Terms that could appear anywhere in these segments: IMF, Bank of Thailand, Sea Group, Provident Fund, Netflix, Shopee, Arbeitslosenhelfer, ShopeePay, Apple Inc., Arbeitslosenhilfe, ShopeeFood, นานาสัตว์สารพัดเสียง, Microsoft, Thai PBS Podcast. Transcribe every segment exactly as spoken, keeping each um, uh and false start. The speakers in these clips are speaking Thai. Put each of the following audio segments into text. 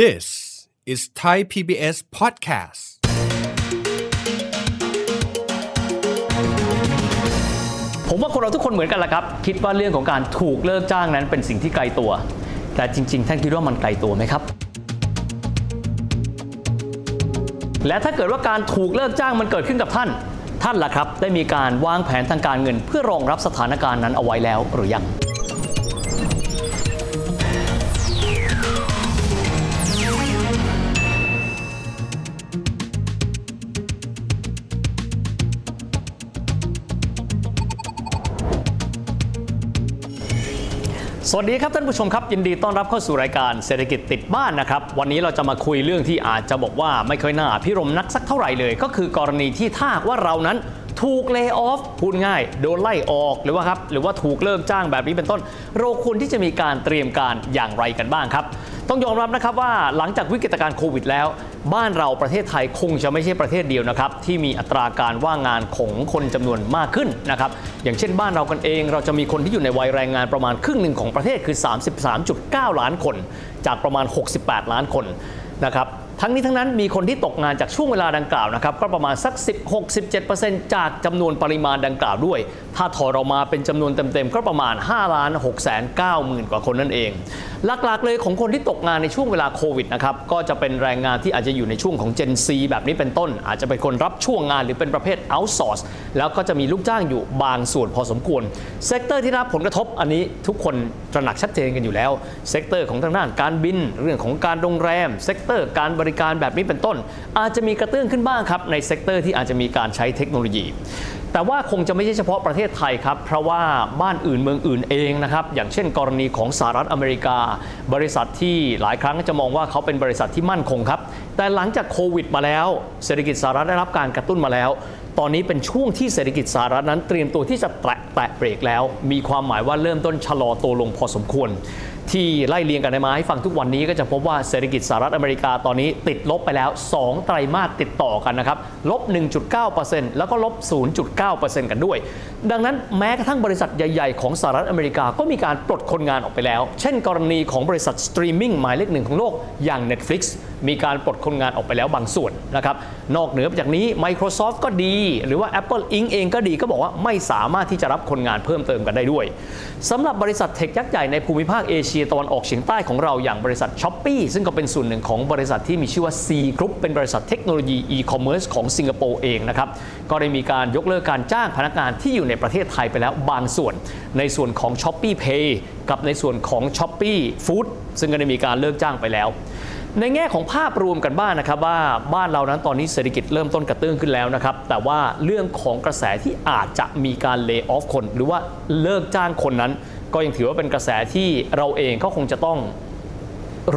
This is Thai พี บี เอส Podcast ผมว่าคนเราทุกคนเหมือนกันแหละครับคิดว่าเรื่องของการถูกเลิกจ้างนั้นเป็นสิ่งที่ไกลตัวแต่จริงๆท่านคิดว่ามันไกลตัวไหมครับและถ้าเกิดว่าการถูกเลิกจ้างมันเกิดขึ้นกับท่านท่านล่ะครับได้มีการวางแผนทางการเงินเพื่อรองรับสถานการณ์นั้นเอาไว้แล้วหรือยังสวัสดีครับท่านผู้ชมครับยินดีต้อนรับเข้าสู่รายการเศรษฐกิจติดบ้านนะครับวันนี้เราจะมาคุยเรื่องที่อาจจะบอกว่าไม่ค่อยน่าพิรมนักสักเท่าไหร่เลยก็คือกรณีที่ถ้าว่าเรานั้นถูกเลิกออฟพูดง่ายโดนไล่ออกหรือว่าครับหรือว่าถูกเลิกจ้างแบบนี้เป็นต้นเราควรที่จะมีการเตรียมการอย่างไรกันบ้างครับต้องยอมรับนะครับว่าหลังจากวิกฤตการณ์โควิดแล้วบ้านเราประเทศไทยคงจะไม่ใช่ประเทศเดียวนะครับที่มีอัตราการว่างงานของคนจำนวนมากขึ้นนะครับอย่างเช่นบ้านเรากันเองเราจะมีคนที่อยู่ในวัยแรงงานประมาณครึ่งหนึ่งของประเทศคือ สามสิบสามจุดเก้า ล้านคนจากประมาณ หกสิบแปด ล้านคนนะครับทั้งนี้ทั้งนั้นมีคนที่ตกงานจากช่วงเวลาดังกล่าวนะครับก็ประมาณสัก สิบหกถึงสิบเจ็ดเปอร์เซ็นต์ จากจำนวนปริมาณดังกล่าวด้วยถ้าถอดออกมาเป็นจำนวนเต็มๆก็ประมาณ ห้าล้านหกแสนเก้าหมื่น กว่าคนนั่นเองหลักๆเลยของคนที่ตกงานในช่วงเวลาโควิดนะครับก็จะเป็นแรงงานที่อาจจะอยู่ในช่วงของ Gen C แบบนี้เป็นต้นอาจจะเป็นคนรับช่วงงานหรือเป็นประเภท outsource แล้วก็จะมีลูกจ้างอยู่บางส่วนพอสมควรเซกเตอร์ที่รับผลกระทบอันนี้ทุกคนตระหนักชัดเจนกันอยู่แล้วเซกเตอร์ของทางด้านการบินเรื่องของการโรงแรมเซกเตอร์การบริการแบบนี้เป็นต้นอาจจะมีกระเตื้องขึ้นบ้างครับในเซกเตอร์ที่อาจจะมีการใช้เทคโนโลยีแต่ว่าคงจะไม่ใช่เฉพาะประเทศไทยครับเพราะว่าบ้านอื่นเมืองอื่นเองนะครับอย่างเช่นกรณีของสหรัฐอเมริกาบริษัทที่หลายครั้งจะมองว่าเขาเป็นบริษัทที่มั่นคงครับแต่หลังจากโควิดมาแล้วเศรษฐกิจสหรัฐได้รับการกระตุ้นมาแล้วตอนนี้เป็นช่วงที่เศรษฐกิจสหรัฐนั้นเตรียมตัวที่จะแตะแตะเบรกแล้วมีความหมายว่าเริ่มต้นชะลอตัวลงพอสมควรที่ไล่เรียงกันมาให้ฟังทุกวันนี้ก็จะพบว่าเศรษฐกิจสหรัฐอเมริกาตอนนี้ติดลบไปแล้วสองไตรมาสติดต่อกันนะครับลบ หนึ่งจุดเก้าเปอร์เซ็นต์ แล้วก็ลบ ศูนย์จุดเก้าเปอร์เซ็นต์ กันด้วยดังนั้นแม้กระทั่งบริษัทใหญ่ๆของสหรัฐอเมริกาก็มีการปลดคนงานออกไปแล้วเช่นกรณีของบริษัทสตรีมมิ่งหมายเลขหนึ่งของโลกอย่าง Netflix มีการปลดคนงานออกไปแล้วบางส่วนนะครับนอกเหนือจากนี้ Microsoft ก็ดีหรือว่า Apple อิงค์ เองก็ดีก็บอกว่าไม่สามารถที่จะรับคนงานเพิ่มเติมกันได้ด้วยสำหรับบริษัทเทคยักษ์ใหญ่ในภูมิภาคเอเชียตะวันออกเฉียงใต้ของเราอย่างบริษัท Shopee ซึ่งก็เป็นส่วนหนึ่งของบริษัทที่มีชื่อว่า Sea Group เป็นบริษัทเทคโนโลยีอีคอมเมิร์ซของสิงคโปร์เองนะครับก็ได้มีการยกเลิกการจ้างพนักงานที่อยู่ในประเทศไทยไปแล้วบางส่วนในส่วนของ ShopeePay กับในส่วนของ ShopeeFood ซึ่งก็ได้มีการเลิกจ้างไปแล้วในแง่ของภาพรวมกันบ้าง น, นะครับว่าบ้านเรานั้นตอนนี้เศรษฐกิจเริ่มต้นกระเตื้องขึ้นแล้วนะครับแต่ว่าเรื่องของกระแสที่อาจจะมีการเลย์ออฟคนหรือว่าเลิกจ้างคนนั้นก็ยังถือว่าเป็นกระแสที่เราเองก็คงจะต้อง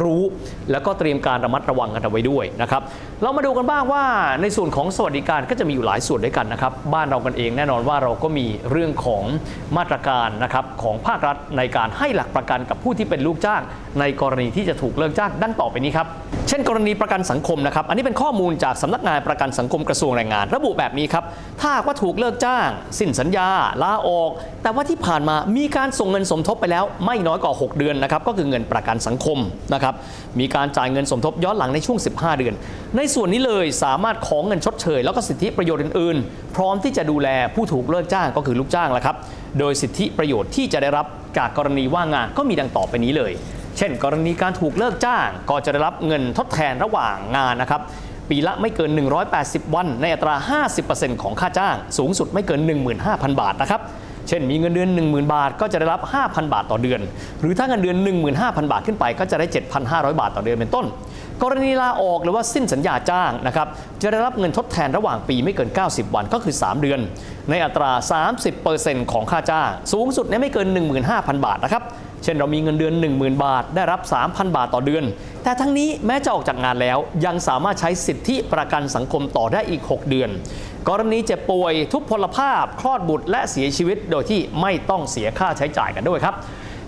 รู้แล้วก็เตรียมการระมัดระวังกันเอาไว้ด้วยนะครับเรามาดูกันบ้างว่าในส่วนของสวัสดิการก็จะมีอยู่หลายส่วนด้วยกันนะครับบ้านเรากันเองแน่นอนว่าเราก็มีเรื่องของมาตรการนะครับของภาครัฐในการให้หลักประกันกับผู้ที่เป็นลูกจ้างในกรณีที่จะถูกเลิกจ้างดังต่อไปนี้ครับเช่นกรณีประกันสังคมนะครับอันนี้เป็นข้อมูลจากสำนักงานประกันสังคมกระทรวงแรงงานระบุแบบนี้ครับถ้าว่าถูกเลิกจ้างสิ้นสัญญาลาออกแต่ว่าที่ผ่านมามีการส่งเงินสมทบไปแล้วไม่น้อยกว่าหกเดือนนะครับก็คือเงินประกันสังคมนะครับมีการจ่ายเงินสมทบย้อนหลังในช่วงสิบห้าเดือนในส่วนนี้เลยสามารถขอเงินชดเชยแล้วก็สิทธิประโยชน์อื่นๆพร้อมที่จะดูแลผู้ถูกเลิกจ้างก็คือลูกจ้างแหละครับโดยสิทธิประโยชน์ที่จะได้รับจากกรณีว่างงานก็มีดังต่อไปนี้เลยเช่นกรณีการถูกเลิกจ้างก็จะได้รับเงินทดแทนระหว่างงานนะครับปีละไม่เกินหนึ่งร้อยแปดสิบวันในอัตรา ห้าสิบเปอร์เซ็นต์ ของค่าจ้างสูงสุดไม่เกิน หนึ่งหมื่นห้าพัน บาทนะครับเช่นมีเงินเดือน หนึ่งหมื่น บาทก็จะได้รับ ห้าพัน บาทต่อเดือนหรือถ้าเงินเดือน หนึ่งหมื่นห้าพัน บาทขึ้นไปก็จะได้ เจ็ดพันห้าร้อย บาทต่อเดือนเป็นต้นกรณีลาออกหรือว่าสิ้นสัญญาจ้างนะครับจะได้รับเงินทดแทนระหว่างปีไม่เกินเก้าสิบวันก็คือสามเดือนในอัตรา สามสิบเปอร์เซ็นต์ ของค่าจ้างสูงสุดเนี่ยไม่เกิน หนึ่งหมื่นห้าพัน บาทนะครับเช่นเรามีเงินเดือน หนึ่งหมื่น บาทได้รับ สามพัน บาทต่อเดือนแต่ทั้งนี้แม้จะออกจากงานแล้วยังสามารถใช้สิทธิประกันสังคมต่อได้อีกหกเดือนกรณีเจ็บป่วยทุพพลภาพคลอดบุตรและเสียชีวิตโดยที่ไม่ต้องเสียค่าใช้จ่ายกันด้วยครับ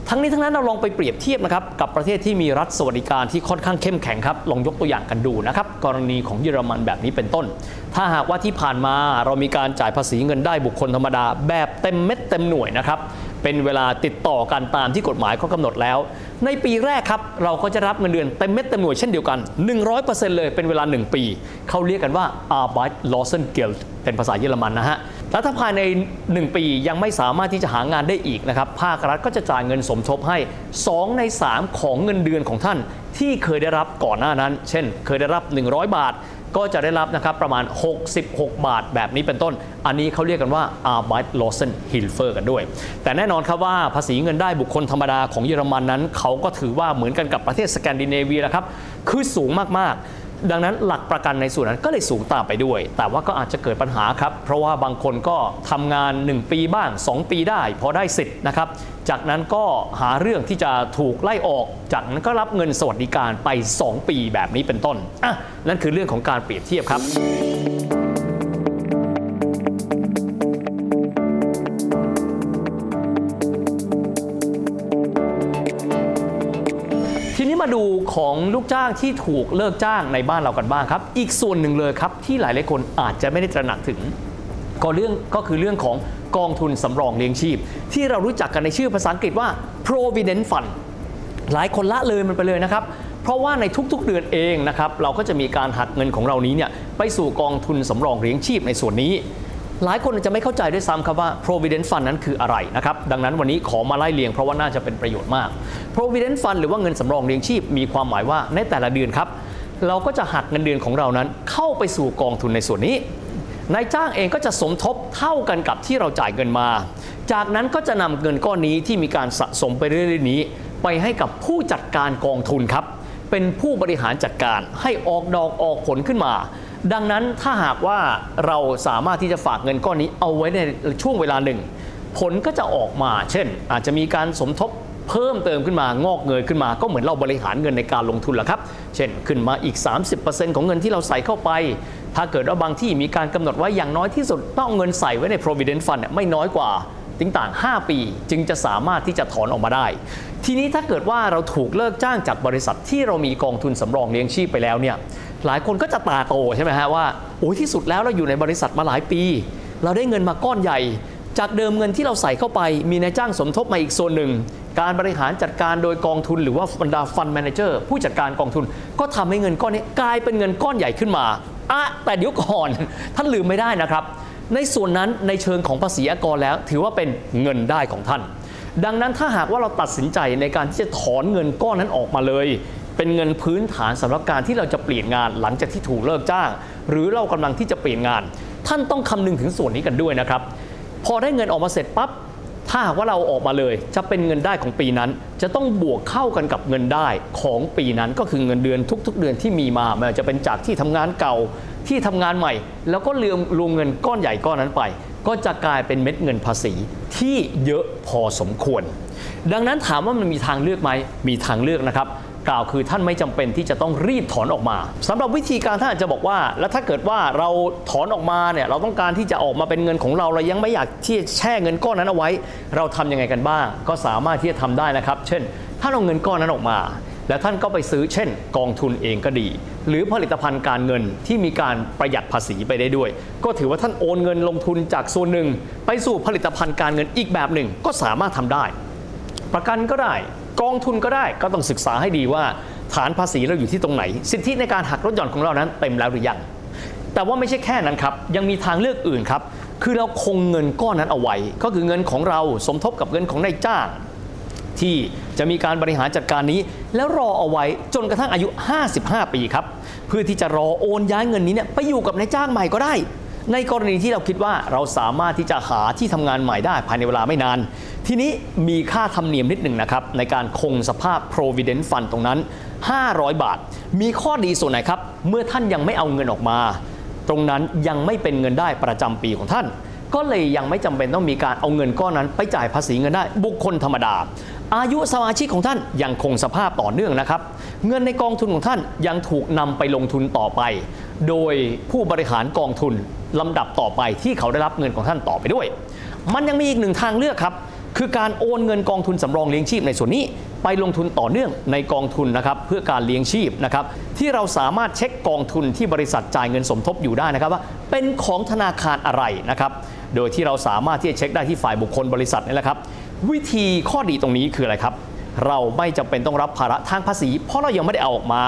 ทั้งนี้ทั้งนั้นเราลองไปเปรียบเทียบนะครับกับประเทศที่มีรัฐสวัสดิการที่ค่อนข้างเข้มแข็งครับลองยกตัวอย่างกันดูนะครับกรณีของเยอรมันแบบนี้เป็นต้นถ้าหากว่าที่ผ่านมาเรามีการจ่ายภาษีเงินได้บุคคลธรรมดาแบบเต็มเม็ดเต็มหน่วยนะครับเป็นเวลาติดต่อกันตามที่กฎหมายเขากำหนดแล้ว ในปีแรกครับเราก็จะรับเงินเดือนเต็มเม็ดเต็มหน่วยเช่นเดียวกัน หนึ่งร้อยเปอร์เซ็นต์ เลยเป็นเวลาหนึ่งปีเขาเรียกกันว่า Arbeitslosenhelfer เป็นภาษาเยอรมันนะฮะและถ้าภายในหนึ่งปียังไม่สามารถที่จะหางานได้อีกนะครับภาครัฐก็จะจ่ายเงินสมทบให้สองในสามของเงินเดือนของท่านที่เคยได้รับก่อนหน้านั้นเช่นเคยได้รับหนึ่งร้อยบาทก็จะได้รับนะครับประมาณหกสิบหกบาทแบบนี้เป็นต้นอันนี้เขาเรียกกันว่า Arbeitslosenhilfe กันด้วยแต่แน่นอนครับว่าภาษีเงินได้บุคคลธรรมดาของเยอรมันนั้นเขาก็ถือว่าเหมือนกันกับประเทศสแกนดิเนเวียนะครับคือสูงมากๆดังนั้นหลักประกันในส่วนนั้นก็เลยสูงตามไปด้วยแต่ว่าก็อาจจะเกิดปัญหาครับเพราะว่าบางคนก็ทำงานหนึ่งปีบ้างสองปีได้พอได้สิทธิ์นะครับจากนั้นก็หาเรื่องที่จะถูกไล่ออกจากนั้นก็รับเงินสวัสดิการไปสองปีแบบนี้เป็นต้นอ่ะนั่นคือเรื่องของการเปรียบเทียบครับมาดูของลูกจ้างที่ถูกเลิกจ้างในบ้านเรากันบ้างครับอีกส่วนหนึ่งเลยครับที่หลายหลายคนอาจจะไม่ได้ตระหนักถึงก็เรื่องก็คือเรื่องของกองทุนสำรองเลี้ยงชีพที่เรารู้จักกันในชื่อภาษาอังกฤษว่า Provident Fund หลายคนละเลยมันไปเลยนะครับเพราะว่าในทุกๆเดือนเองนะครับเราก็จะมีการหักเงินของเรานี้เนี่ยไปสู่กองทุนสำรองเลี้ยงชีพในส่วนนี้หลายคนจะไม่เข้าใจด้วยซ้ำครับว่า Provident Fund นั้นคืออะไรนะครับดังนั้นวันนี้ขอมาไล่เรียงเพราะว่าน่าจะเป็นประโยชน์มาก Provident Fund หรือว่าเงินสำรองเลี้ยงชีพมีความหมายว่าในแต่ละเดือนครับเราก็จะหักเงินเดือนของเรานั้นเข้าไปสู่กองทุนในส่วนนี้นายจ้างเองก็จะสมทบเท่ากันกับที่เราจ่ายเงินมาจากนั้นก็จะนำเงินก้อนนี้ที่มีการสะสมไปเรื่อยๆนี้ไปให้กับผู้จัดการกองทุนครับเป็นผู้บริหารจัดการให้ออกดอกออกผลขึ้นมาดังนั้นถ้าหากว่าเราสามารถที่จะฝากเงินก้อนนี้เอาไว้ในช่วงเวลาหนึ่งผลก็จะออกมาเช่นอาจจะมีการสมทบเพิ่มเติมขึ้นมางอกเงยขึ้นมาก็เหมือนเราบริหารเงินในการลงทุนแหละครับเช่นขึ้นมาอีก สามสิบเปอร์เซ็นต์ ของเงินที่เราใส่เข้าไปถ้าเกิดว่าบางที่มีการกำหนดไว้อย่างน้อยที่สุดต้องเงินใส่ไว้ใน Provident Fund ไม่น้อยกว่าต่างๆห้าปีจึงจะสามารถที่จะถอนออกมาได้ทีนี้ถ้าเกิดว่าเราถูกเลิกจ้างจากบริษัทที่เรามีกองทุนสำรองเลี้ยงชีพไปแล้วเนี่ยหลายคนก็จะตาโตใช่ไหมฮะว่าโอ้ยที่สุดแล้วเราอยู่ในบริษัทมาหลายปีเราได้เงินมาก้อนใหญ่จากเดิมเงินที่เราใส่เข้าไปมีนายจ้างสมทบมาอีกส่วนหนึ่งการบริหารจัดการโดยกองทุนหรือว่าบรรดาฟันแมเนเจอร์ผู้จัดการกองทุนก็ทำให้เงินก้อนนี้กลายเป็นเงินก้อนใหญ่ขึ้นมาอ่ะแต่เดี๋ยวก่อนท่านลืมไม่ได้นะครับในส่วนนั้นในเชิงของภาษีอากรแล้วถือว่าเป็นเงินได้ของท่านดังนั้นถ้าหากว่าเราตัดสินใจในการที่จะถอนเงินก้อนนั้นออกมาเลยเป็นเงินพื้นฐานสำหรับการที่เราจะเปลี่ยนงานหลังจากที่ถูกเลิกจ้างหรือเรากำลังที่จะเปลี่ยนงานท่านต้องคำนึงถึงส่วนนี้กันด้วยนะครับพอได้เงินออกมาเสร็จปั๊บถ้าหากว่าเราออกมาเลยจะเป็นเงินได้ของปีนั้นจะต้องบวกเข้ากันกับเงินได้ของปีนั้นก็คือเงินเดือนทุกๆเดือนที่มีมาไม่ว่าจะเป็นจากที่ทำงานเก่าที่ทำงานใหม่แล้วก็เลื่อมรวมเงินก้อนใหญ่ก้อนนั้นไปก็จะกลายเป็นเม็ดเงินภาษีที่เยอะพอสมควรดังนั้นถามว่ามันมีทางเลือกไหมมีทางเลือกนะครับกล่าวคือท่านไม่จำเป็นที่จะต้องรีบถอนออกมาสำหรับวิธีการท่านอาจจะบอกว่าแล้วถ้าเกิดว่าเราถอนออกมาเนี่ยเราต้องการที่จะออกมาเป็นเงินของเราเรายังไม่อยากที่จะแช่เงินก้อนนั้นเอาไว้เราทำยังไงกันบ้างก็สามารถที่จะทำได้นะครับเช่นถ้าเอาเงินก้อนนั้นออกมาแล้วท่านก็ไปซื้อเช่นกองทุนเองก็ดีหรือผลิตภัณฑ์การเงินที่มีการประหยัดภาษีไปได้ด้วยก็ถือว่าท่านโอนเงินลงทุนจากส่วนหนึ่งไปสู่ผลิตภัณฑ์การเงินอีกแบบหนึ่งก็สามารถทำได้ประกันก็ได้กองทุนก็ได้ก็ต้องศึกษาให้ดีว่าฐานภาษีเราอยู่ที่ตรงไหนสิทธิในการหักลดหย่อนของเรานั้นเต็มแล้วหรือยังแต่ว่าไม่ใช่แค่นั้นครับยังมีทางเลือกอื่นครับคือเราคงเงินก้อนนั้นเอาไว้ก็คือเงินของเราสมทบกับเงินของนายจ้างที่จะมีการบริหารจัดการนี้แล้วรอเอาไว้จนกระทั่งอายุห้าสิบห้าปีครับเพื่อที่จะรอโอนย้ายเงินนี้เนี่ยไปอยู่กับนายจ้างใหม่ก็ได้ในกรณีที่เราคิดว่าเราสามารถที่จะหาที่ทำงานใหม่ได้ภายในเวลาไม่นานทีนี้มีค่าธรรมเนียมนิดหนึ่งนะครับในการคงสภาพ Provident Fund ตรงนั้นห้าร้อยบาทมีข้อดีส่วนไหนครับเมื่อท่านยังไม่เอาเงินออกมาตรงนั้นยังไม่เป็นเงินได้ประจำปีของท่านก็เลยยังไม่จำเป็นต้องมีการเอาเงินก้อนนั้นไปจ่ายภาษีเงินได้บุคคลธรรมดาอายุสมาชิกของท่านยังคงสภาพต่อเนื่องนะครับเงินในกองทุนของท่านยังถูกนำไปลงทุนต่อไปโดยผู้บริหารกองทุนลำดับต่อไปที่เขาได้รับเงินของท่านต่อไปด้วยมันยังมีอีกหนึ่งทางเลือกครับคือการโอนเงินกองทุนสำรองเลี้ยงชีพในส่วนนี้ไปลงทุนต่อเนื่องในกองทุนนะครับเพื่อการเลี้ยงชีพนะครับที่เราสามารถเช็คกองทุนที่บริษัทจ่ายเงินสมทบอยู่ได้นะครับว่าเป็นของธนาคารอะไรนะครับโดยที่เราสามารถที่จะเช็คได้ที่ฝ่ายบุคคลบริษัทนี่แหละครับวิธีข้อดีตรงนี้คืออะไรครับ เราไม่จำเป็นต้องรับภาระทางภาษีเพราะเรายังไม่ได้เอาออกมา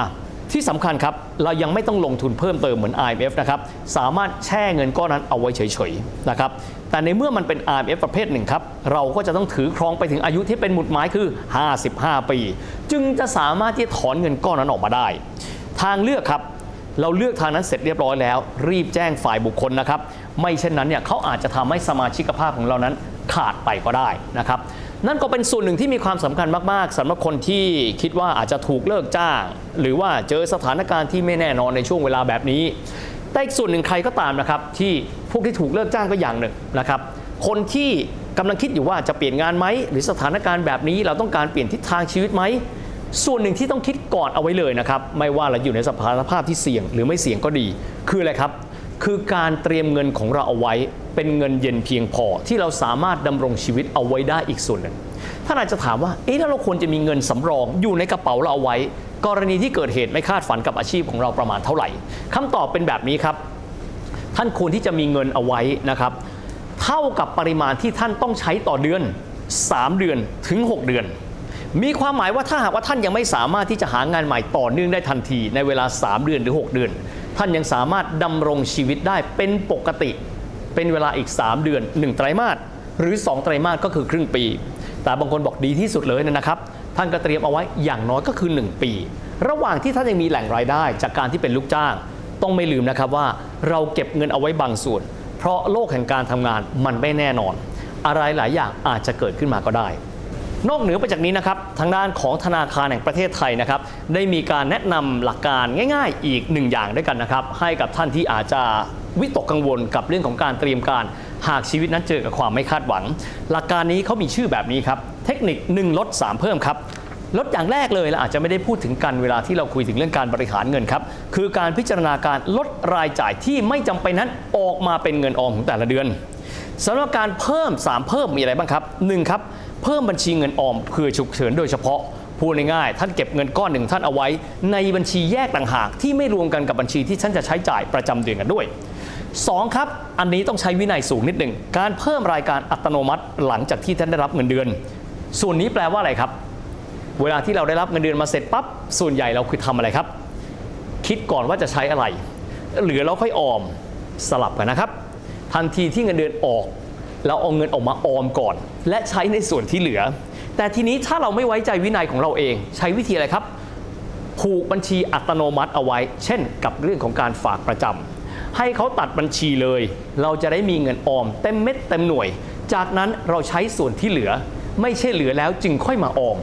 ที่สำคัญครับเรายังไม่ต้องลงทุนเพิ่มเติมเหมือน ไอ เอ็ม เอฟ นะครับสามารถแช่เงินก้อนนั้นเอาไว้เฉยๆนะครับแต่ในเมื่อมันเป็น ไอ เอ็ม เอฟ ประเภทหนึ่งครับเราก็จะต้องถือครองไปถึงอายุที่เป็นหมุดหมายคือห้าสิบห้าปีจึงจะสามารถที่จะถอนเงินก้อนนั้นออกมาได้ทางเลือกครับเราเลือกทางนั้นเสร็จเรียบร้อยแล้วรีบแจ้งฝ่ายบุคคลนะครับไม่เช่นนั้นเนี่ยเขาอาจจะทำให้สมาชิกภาพของเรานั้นขาดไปก็ได้นะครับนั่นก็เป็นส่วนหนึ่งที่มีความสำคัญมากๆสำหรับคนที่คิดว่าอาจจะถูกเลิกจ้างหรือว่าเจอสถานการณ์ที่ไม่แน่นอนในช่วงเวลาแบบนี้แต่อีกส่วนหนึ่งใครก็ตามนะครับที่พวกที่ถูกเลิกจ้างก็อย่างหนึ่งนะครับคนที่กำลังคิดอยู่ว่าจะเปลี่ยนงานไหมหรือสถานการณ์แบบนี้เราต้องการเปลี่ยนทิศทางชีวิตไหมส่วนหนึ่งที่ต้องคิดก่อนเอาไว้เลยนะครับไม่ว่าเราอยู่ในสภาพที่เสี่ยงหรือไม่เสี่ยงก็ดีคืออะไรครับคือการเตรียมเงินของเราเอาไว้เป็นเงินเย็นเพียงพอที่เราสามารถดำรงชีวิตเอาไว้ได้อีกส่วนหนึ่งท่านอาจจะถามว่าเอ๊ะแล้วเราควรจะมีเงินสำรองอยู่ในกระเป๋าเราเอาไว้กรณีที่เกิดเหตุไม่คาดฝันกับอาชีพของเราประมาณเท่าไหร่คำตอบเป็นแบบนี้ครับท่านควรที่จะมีเงินเอาไว้นะครับเท่ากับปริมาณที่ท่านต้องใช้ต่อเดือนสามเดือนถึงหกเดือนมีความหมายว่าถ้าหากว่าท่านยังไม่สามารถที่จะหางานใหม่ต่อเนื่องได้ทันทีในเวลาสามเดือนหรือหกเดือนท่านยังสามารถดำรงชีวิตได้เป็นปกติเป็นเวลาอีกสามเดือนหนึ่งไตรมาสหรือสองไตรมาสก็คือครึ่งปีแต่บางคนบอกดีที่สุดเลยนะครับท่านก็เตรียมเอาไว้อย่างน้อยก็คือหนึ่งปีระหว่างที่ท่านยังมีแหล่งรายได้จากการที่เป็นลูกจ้างต้องไม่ลืมนะครับว่าเราเก็บเงินเอาไว้บางส่วนเพราะโลกแห่งการทำงานมันไม่แน่นอนอะไรหลายอย่างอาจจะเกิดขึ้นมาก็ได้นอกเหนือไปจากนี้นะครับทางด้านของธนาคารแห่งประเทศไทยนะครับได้มีการแนะนำหลักการง่ายๆอีกหนึ่งอย่างด้วยกันนะครับให้กับท่านที่อาจจะวิตกกังวลกับเรื่องของการเตรียมการหากชีวิตนั้นเจอกับความไม่คาดหวังหลักการนี้เขามีชื่อแบบนี้ครับเทคนิคหนึ่งลดสามเพิ่มครับลดอย่างแรกเลยเราอาจจะไม่ได้พูดถึงกันเวลาที่เราคุยถึงเรื่องการบริหารเงินครับคือการพิจารณาการลดรายจ่ายที่ไม่จำเป็นนั้นออกมาเป็นเงินออมของแต่ละเดือนสำหรับการเพิ่มสามเพิ่มมีอะไรบ้างครับหนึ่งครับเพิ่มบัญชีเงินออมเพื่อฉุกเฉินโดยเฉพาะพูดง่ายๆท่านเก็บเงินก้อนหนึ่งท่านเอาไว้ในบัญชีแยกต่างหากที่ไม่รวมกันกับบัญชีที่ท่านจะใช้จ่ายประจำเดือนกันด้วยสองครับอันนี้ต้องใช้วินัยสูงนิดหนึ่งการเพิ่มรายการอัตโนมัติหลังจากที่ท่านได้รับเงินเดือนส่วนนี้แปลว่าอะไรครับเวลาที่เราได้รับเงินเดือนมาเสร็จปั๊บส่วนใหญ่เราคือทำอะไรครับคิดก่อนว่าจะใช้อะไรเหลือเราค่อยออมสลับกันนะครับทันทีที่เงินเดือนออกเราเอาเงินออกมาออมก่อนและใช้ในส่วนที่เหลือแต่ทีนี้ถ้าเราไม่ไว้ใจวินัยของเราเองใช้วิธีอะไรครับผูกบัญชีอัตโนมัติเอาไว้เช่นกับเรื่องของการฝากประจำให้เขาตัดบัญชีเลยเราจะได้มีเงินออมเต็มเม็ดเต็มหน่วยจากนั้นเราใช้ส่วนที่เหลือไม่ใช่เหลือแล้วจึงค่อยมาออม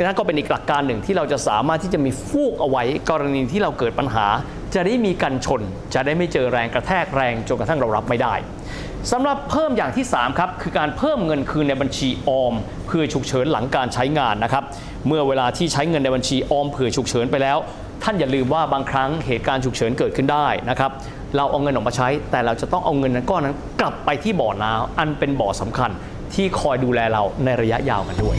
นั่นก็เป็นอีกหลักการหนึ่งที่เราจะสามารถที่จะมีฟูกเอาไว้กรณีที่เราเกิดปัญหาจะได้มีกันชนจะได้ไม่เจอแรงกระแทกแรงจนกระทั่งเรารับไม่ได้สำหรับเพิ่มอย่างที่สามครับคือการเพิ่มเงินคืนในบัญชีออมเพื่อฉุกเฉินหลังการใช้งานนะครับเมื่อเวลาที่ใช้เงินในบัญชีออมเพื่อฉุกเฉินไปแล้วท่านอย่าลืมว่าบางครั้งเหตุการณ์ฉุกเฉินเกิดขึ้นได้นะครับเราเอาเงินออกมาใช้แต่เราจะต้องเอาเงินนั้นก้อนนั้นกลับไปที่บ่อน้ำอันเป็นบ่อสำคัญที่คอยดูแลเราในระยะยาวกันด้วย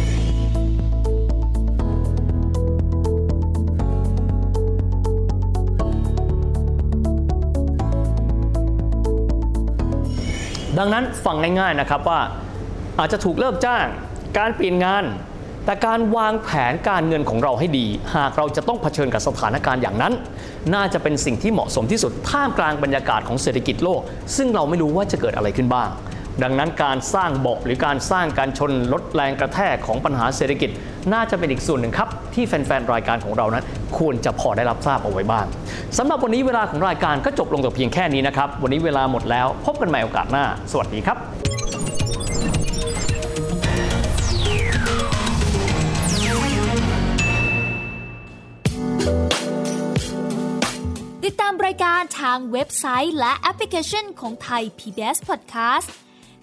ดังนั้นฟังง่ายๆนะครับว่าอาจจะถูกเลิกจ้างการเปลี่ยนงานแต่การวางแผนการเงินของเราให้ดีหากเราจะต้องเผชิญกับสถานการณ์อย่างนั้นน่าจะเป็นสิ่งที่เหมาะสมที่สุดท่ามกลางบรรยากาศของเศรษฐกิจโลกซึ่งเราไม่รู้ว่าจะเกิดอะไรขึ้นบ้างดังนั้นการสร้างเบาะหรือการสร้างการชนลดแรงกระแทกของปัญหาเศรษฐกิจน่าจะเป็นอีกส่วนหนึ่งครับที่แฟนๆรายการของเรานั้นควรจะพอได้รับทราบเอาไว้บ้างสำหรับวันนี้เวลาของรายการก็จบลงแต่เพียงแค่นี้นะครับวันนี้เวลาหมดแล้วพบกันใหม่โอกาสหน้าสวัสดีครับติดตามรายการทางเว็บไซต์และแอปพลิเคชันของ Thai พี บี เอส Podcast